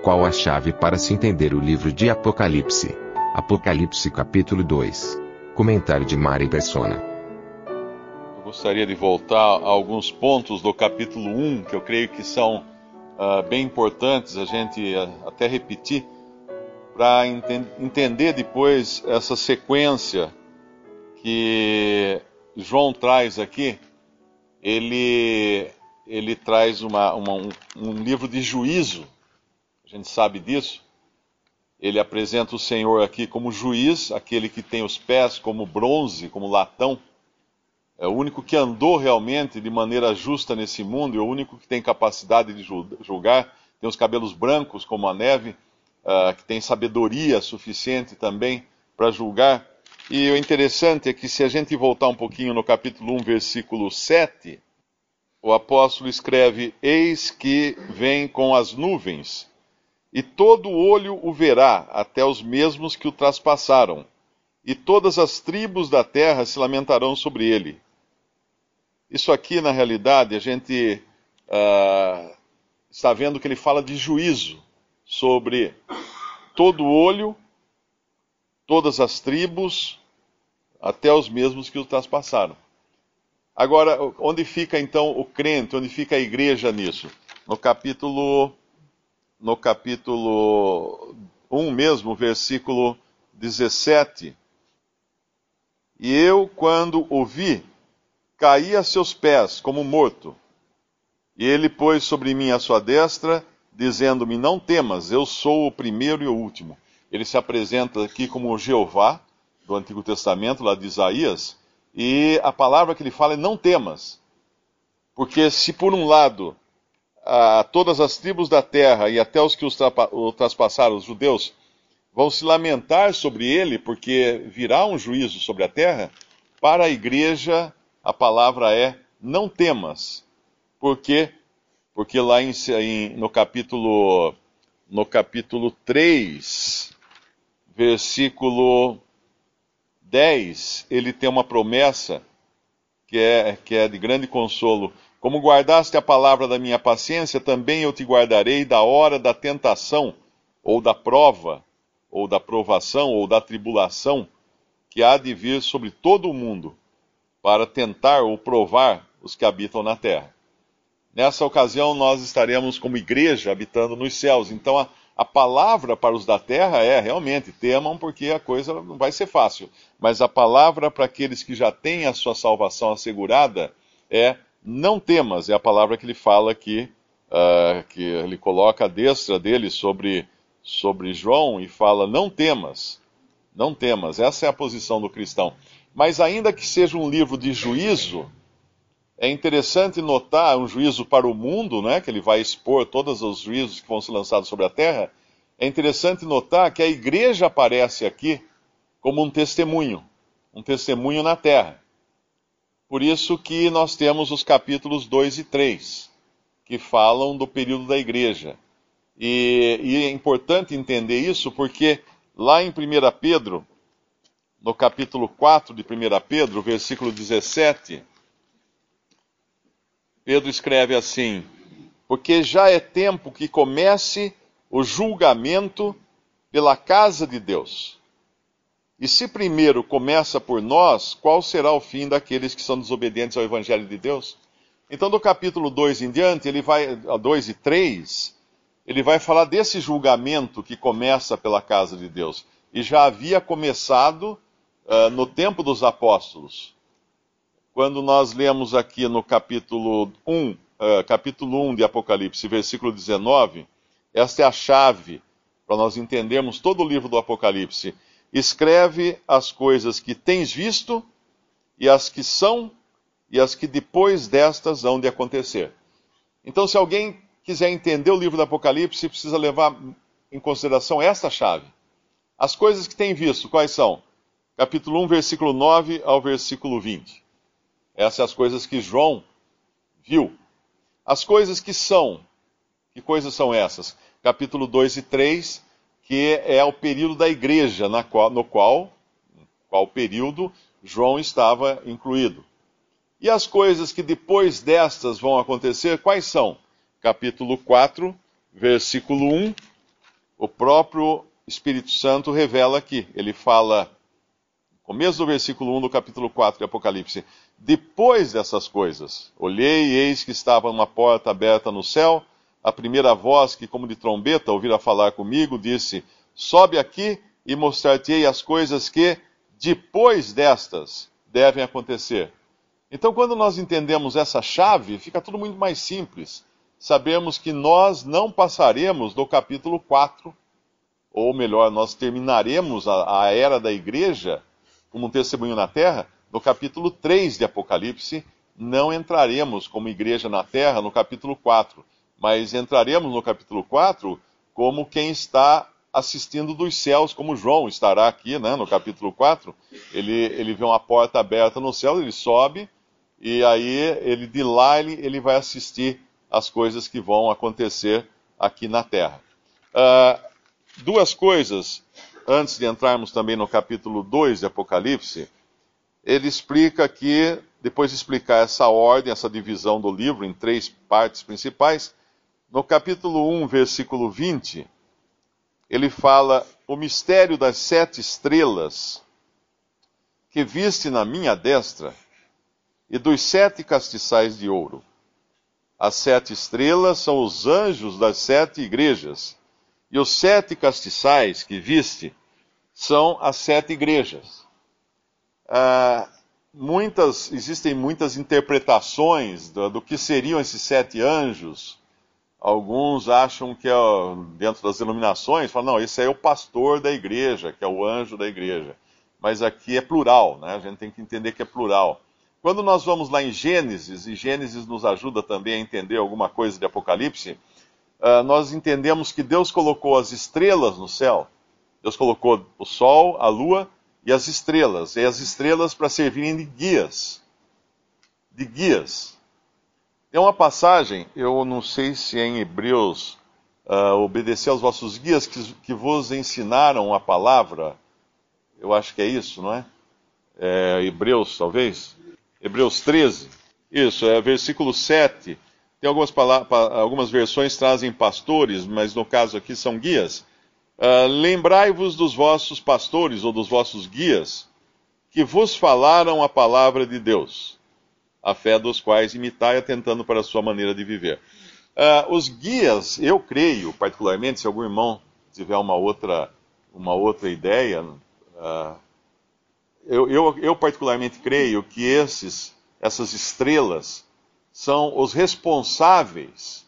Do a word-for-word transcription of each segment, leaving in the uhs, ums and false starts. Qual a chave para se entender o livro de Apocalipse? Apocalipse capítulo dois. Comentário de Mari Bessona. Eu gostaria de voltar a alguns pontos do capítulo um, que eu creio que são uh, bem importantes a gente uh, até repetir, para ente- entender depois essa sequência que João traz aqui. Ele, ele traz uma, uma, um, um livro de juízo, a gente sabe disso. Ele apresenta o Senhor aqui como juiz, aquele que tem os pés como bronze, como latão. É o único que andou realmente de maneira justa nesse mundo, e é o único que tem capacidade de julgar, tem os cabelos brancos como a neve, uh, que tem sabedoria suficiente também para julgar. E o interessante é que, se a gente voltar um pouquinho no capítulo um, versículo sete, o apóstolo escreve: eis que vem com as nuvens, e todo olho o verá, até os mesmos que o traspassaram, e todas as tribos da terra se lamentarão sobre ele. Isso aqui, na realidade, a gente uh, está vendo que ele fala de juízo sobre todo olho, todas as tribos, até os mesmos que o traspassaram. Agora, onde fica então o crente, onde fica a igreja nisso? No capítulo, no capítulo um mesmo, versículo dezessete. E eu, quando o vi, caí a seus pés como morto. E ele pôs sobre mim a sua destra, dizendo-me: não temas, eu sou o primeiro e o último. Ele se apresenta aqui como Jeová, do Antigo Testamento, lá de Isaías, e a palavra que ele fala é: não temas. Porque se, por um lado, a todas as tribos da terra e até os que os trapa- o traspassaram, os judeus, vão se lamentar sobre ele, porque virá um juízo sobre a terra, para a igreja a palavra é: não temas. Por quê? Porque lá em, em, no capítulo, no capítulo três... versículo dez, ele tem uma promessa que é, que é de grande consolo. Como guardaste a palavra da minha paciência, também eu te guardarei da hora da tentação, ou da prova, ou da provação, ou da tribulação, que há de vir sobre todo o mundo, para tentar ou provar os que habitam na terra. Nessa ocasião, nós estaremos como igreja habitando nos céus. Então, a A palavra para os da terra é: realmente, temam, porque a coisa não vai ser fácil. Mas a palavra para aqueles que já têm a sua salvação assegurada é: não temas. É a palavra que ele fala aqui, uh, que ele coloca a destra dele sobre, sobre João e fala: não temas, não temas. Essa é a posição do cristão. Mas ainda que seja um livro de juízo, é interessante notar um juízo para o mundo, né, que ele vai expor todos os juízos que vão ser lançados sobre a terra. É interessante notar que a igreja aparece aqui como um testemunho, um testemunho na terra. Por isso que nós temos os capítulos dois e três, que falam do período da igreja. E, e é importante entender isso, porque lá em primeira Pedro, no capítulo quatro de primeira Pedro, versículo dezessete... Pedro escreve assim: porque já é tempo que comece o julgamento pela casa de Deus. E se primeiro começa por nós, qual será o fim daqueles que são desobedientes ao Evangelho de Deus? Então, do capítulo dois em diante, ele vai, dois e três, ele vai falar desse julgamento que começa pela casa de Deus. E já havia começado uh, no tempo dos apóstolos. Quando nós lemos aqui no capítulo um, uh, capítulo um de Apocalipse, versículo dezenove, esta é a chave para nós entendermos todo o livro do Apocalipse. Escreve as coisas que tens visto, e as que são, e as que depois destas hão de acontecer. Então, se alguém quiser entender o livro do Apocalipse, precisa levar em consideração esta chave. As coisas que tem visto, quais são? Capítulo um, versículo nove ao versículo vinte. Essas são as coisas que João viu. As coisas que são. Que coisas são essas? Capítulo dois e três, que é o período da igreja, na qual, no qual, qual período João estava incluído. E as coisas que depois destas vão acontecer, quais são? Capítulo quatro, versículo um, o próprio Espírito Santo revela aqui. Ele fala, no começo do versículo um do capítulo quatro de Apocalipse, depois dessas coisas, olhei e eis que estava uma porta aberta no céu, a primeira voz que, como de trombeta, ouvira falar comigo, disse, sobe aqui e mostrar-te-ei as coisas que, depois destas, devem acontecer. Então, quando nós entendemos essa chave, fica tudo muito mais simples. Sabemos que nós não passaremos do capítulo quatro, ou melhor, nós terminaremos a, a era da igreja, como um testemunho na terra, no capítulo três de Apocalipse, não entraremos como igreja na terra no capítulo quatro, mas entraremos no capítulo quatro como quem está assistindo dos céus, como João estará aqui, né, no capítulo quatro. Ele, ele vê uma porta aberta no céu, ele sobe, e aí ele, de lá ele, ele vai assistir as coisas que vão acontecer aqui na Terra. Uh, duas coisas, antes de entrarmos também no capítulo dois de Apocalipse, ele explica que, depois de explicar essa ordem, essa divisão do livro em três partes principais, no capítulo um, versículo vinte, ele fala, o mistério das sete estrelas que viste na minha destra e dos sete castiçais de ouro. As sete estrelas são os anjos das sete igrejas, e os sete castiçais que viste são as sete igrejas. Ah, muitas, existem muitas interpretações do, do que seriam esses sete anjos. Alguns acham que é dentro das iluminações, falam, não, esse aí é o pastor da igreja, que é o anjo da igreja. Mas aqui é plural, né? A gente tem que entender que é plural. Quando nós vamos lá em Gênesis, e Gênesis nos ajuda também a entender alguma coisa de Apocalipse, uh, nós entendemos que Deus colocou as estrelas no céu. Deus colocou o sol, a lua e as estrelas. E as estrelas para servirem de guias. De guias. Tem uma passagem, eu não sei se é em Hebreus, uh, obedecer aos vossos guias que, que vos ensinaram a palavra. Eu acho que é isso, não é? É Hebreus, talvez? Hebreus treze. Isso, é versículo sete. Tem algumas, palavras, algumas versões trazem pastores, mas no caso aqui são guias. Uh, Lembrai-vos dos vossos pastores ou dos vossos guias que vos falaram a palavra de Deus. A fé dos quais imitai, atentando para a sua maneira de viver. Uh, os guias, eu creio, particularmente, se algum irmão tiver uma outra, uma outra ideia, uh, eu, eu, eu particularmente creio que esses, essas estrelas são os responsáveis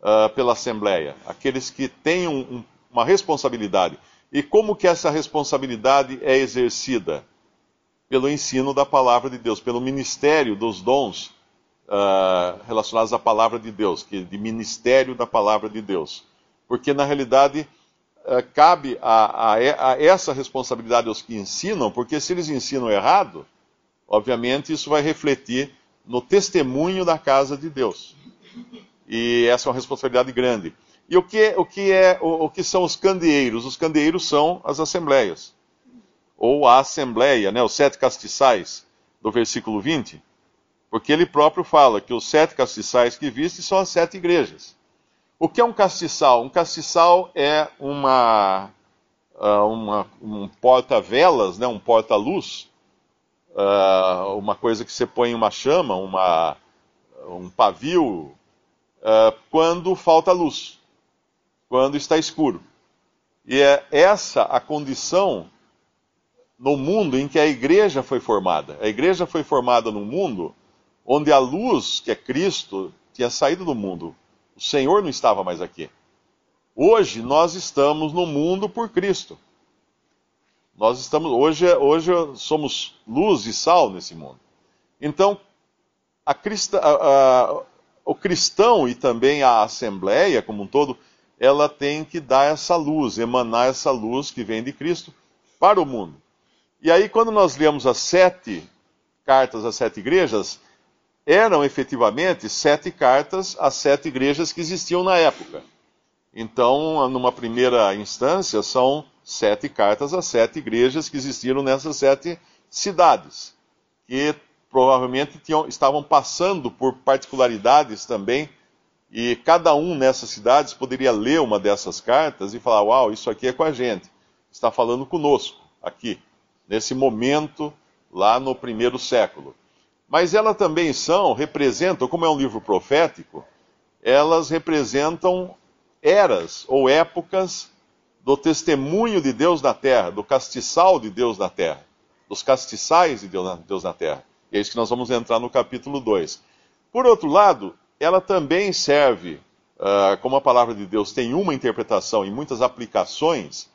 uh, pela Assembleia, aqueles que têm um, um, uma responsabilidade. E como que essa responsabilidade é exercida? Pelo ensino da palavra de Deus, pelo ministério dos dons uh, relacionados à palavra de Deus, que de ministério da palavra de Deus. Porque, na realidade, uh, cabe a, a, a essa responsabilidade aos que ensinam, porque se eles ensinam errado, obviamente isso vai refletir no testemunho da casa de Deus. E essa é uma responsabilidade grande. E o que, o que, é, o, o que são os candeeiros? Os candeeiros são as assembleias. Ou a Assembleia, né, os sete castiçais, do versículo vinte, porque ele próprio fala que os sete castiçais que viste são as sete igrejas. O que é um castiçal? Um castiçal é uma, uma um porta-velas, né, um porta-luz, uma coisa que você põe em uma chama, uma, um pavio, quando falta luz, quando está escuro. E é essa a condição no mundo em que a igreja foi formada. A igreja foi formada num mundo onde a luz, que é Cristo, tinha saído do mundo. O Senhor não estava mais aqui. Hoje nós estamos no mundo por Cristo. Nós estamos, hoje, hoje somos luz e sal nesse mundo. Então, a Crista, a, a, o cristão e também a Assembleia como um todo, ela tem que dar essa luz, emanar essa luz que vem de Cristo para o mundo. E aí, quando nós lemos as sete cartas às sete igrejas, eram efetivamente sete cartas às sete igrejas que existiam na época. Então, numa primeira instância, são sete cartas às sete igrejas que existiram nessas sete cidades, que provavelmente tinham, estavam passando por particularidades também, e cada um nessas cidades poderia ler uma dessas cartas e falar: uau, isso aqui é com a gente, está falando conosco, aqui, nesse momento, lá no primeiro século. Mas elas também são, representam, como é um livro profético, elas representam eras ou épocas do testemunho de Deus na terra, do castiçal de Deus na terra, dos castiçais de Deus na terra. E é isso que nós vamos entrar no capítulo dois. Por outro lado, ela também serve, uh, como a palavra de Deus tem uma interpretação e muitas aplicações,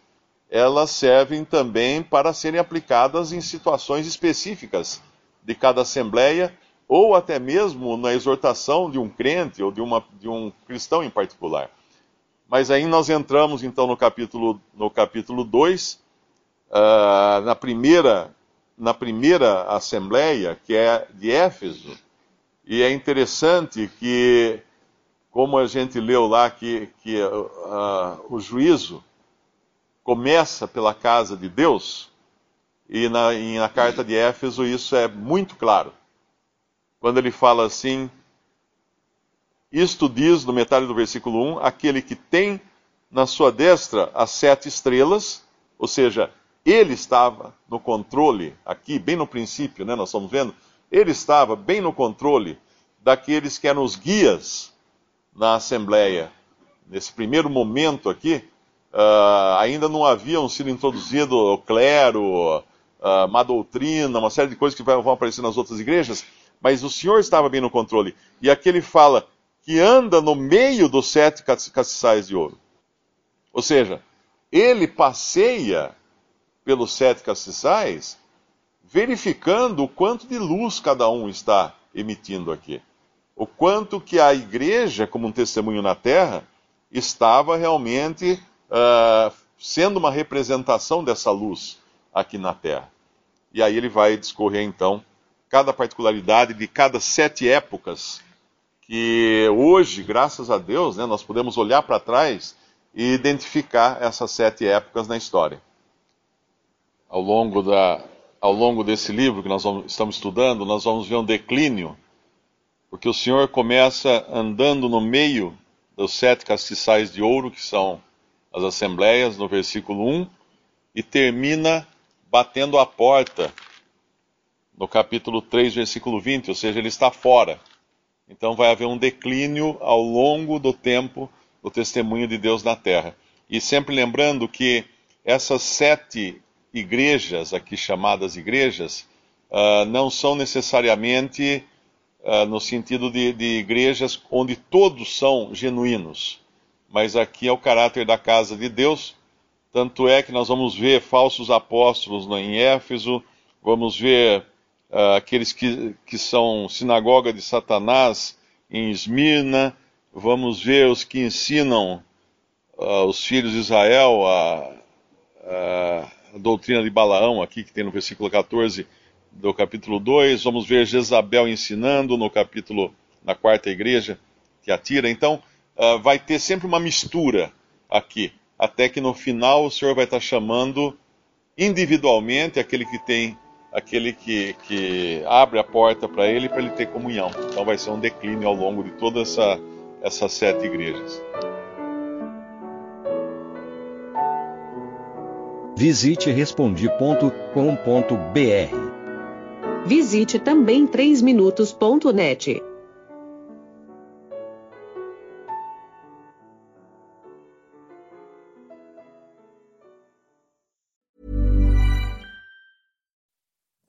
elas servem também para serem aplicadas em situações específicas de cada assembleia, ou até mesmo na exortação de um crente ou de, uma, de um cristão em particular. Mas aí nós entramos então no capítulo, no capítulo dois, uh, na primeira... na primeira assembleia, que é de Éfeso, e é interessante que, como a gente leu lá, que, que uh, o juízo começa pela casa de Deus, e na, e na carta de Éfeso isso é muito claro. Quando ele fala assim, isto diz, no metade do versículo um, aquele que tem na sua destra as sete estrelas, ou seja, ele estava no controle, aqui, bem no princípio, né, nós estamos vendo, ele estava bem no controle daqueles que eram os guias na Assembleia. Nesse primeiro momento aqui, uh, ainda não haviam sido introduzido o clero, uh, má doutrina, uma série de coisas que vão aparecer nas outras igrejas, mas o Senhor estava bem no controle. E aqui ele fala que anda no meio dos sete castiçais de ouro. Ou seja, ele passeia pelos sete castiçais, verificando o quanto de luz cada um está emitindo aqui. O quanto que a igreja, como um testemunho na terra, estava realmente uh, sendo uma representação dessa luz aqui na terra. E aí ele vai discorrer, então, cada particularidade de cada sete épocas, que hoje, graças a Deus, né, nós podemos olhar para trás e identificar essas sete épocas na história. Ao longo, da, ao longo desse livro que nós vamos, estamos estudando, nós vamos ver um declínio, porque o Senhor começa andando no meio dos sete castiçais de ouro, que são as assembleias, no versículo um, e termina batendo a porta, no capítulo três, versículo vinte, ou seja, ele está fora. Então vai haver um declínio ao longo do tempo do testemunho de Deus na terra. E sempre lembrando que essas sete igrejas, aqui chamadas igrejas, uh, não são necessariamente uh, no sentido de, de igrejas onde todos são genuínos, mas aqui é o caráter da casa de Deus, tanto é que nós vamos ver falsos apóstolos em Éfeso, vamos ver uh, aqueles que, que são sinagoga de Satanás em Esmirna, vamos ver os que ensinam uh, os filhos de Israel a... a a doutrina de Balaão, aqui que tem no versículo catorze do capítulo dois, vamos ver Jezabel ensinando no capítulo, na quarta igreja, que atira. Então, uh, vai ter sempre uma mistura aqui, até que no final o Senhor vai estar chamando individualmente aquele que tem, aquele que, que abre a porta para ele, para ele ter comunhão. Então vai ser um declínio ao longo de todas essa, essas sete igrejas. Visite respondi ponto com ponto br. Visite também três minutos ponto net.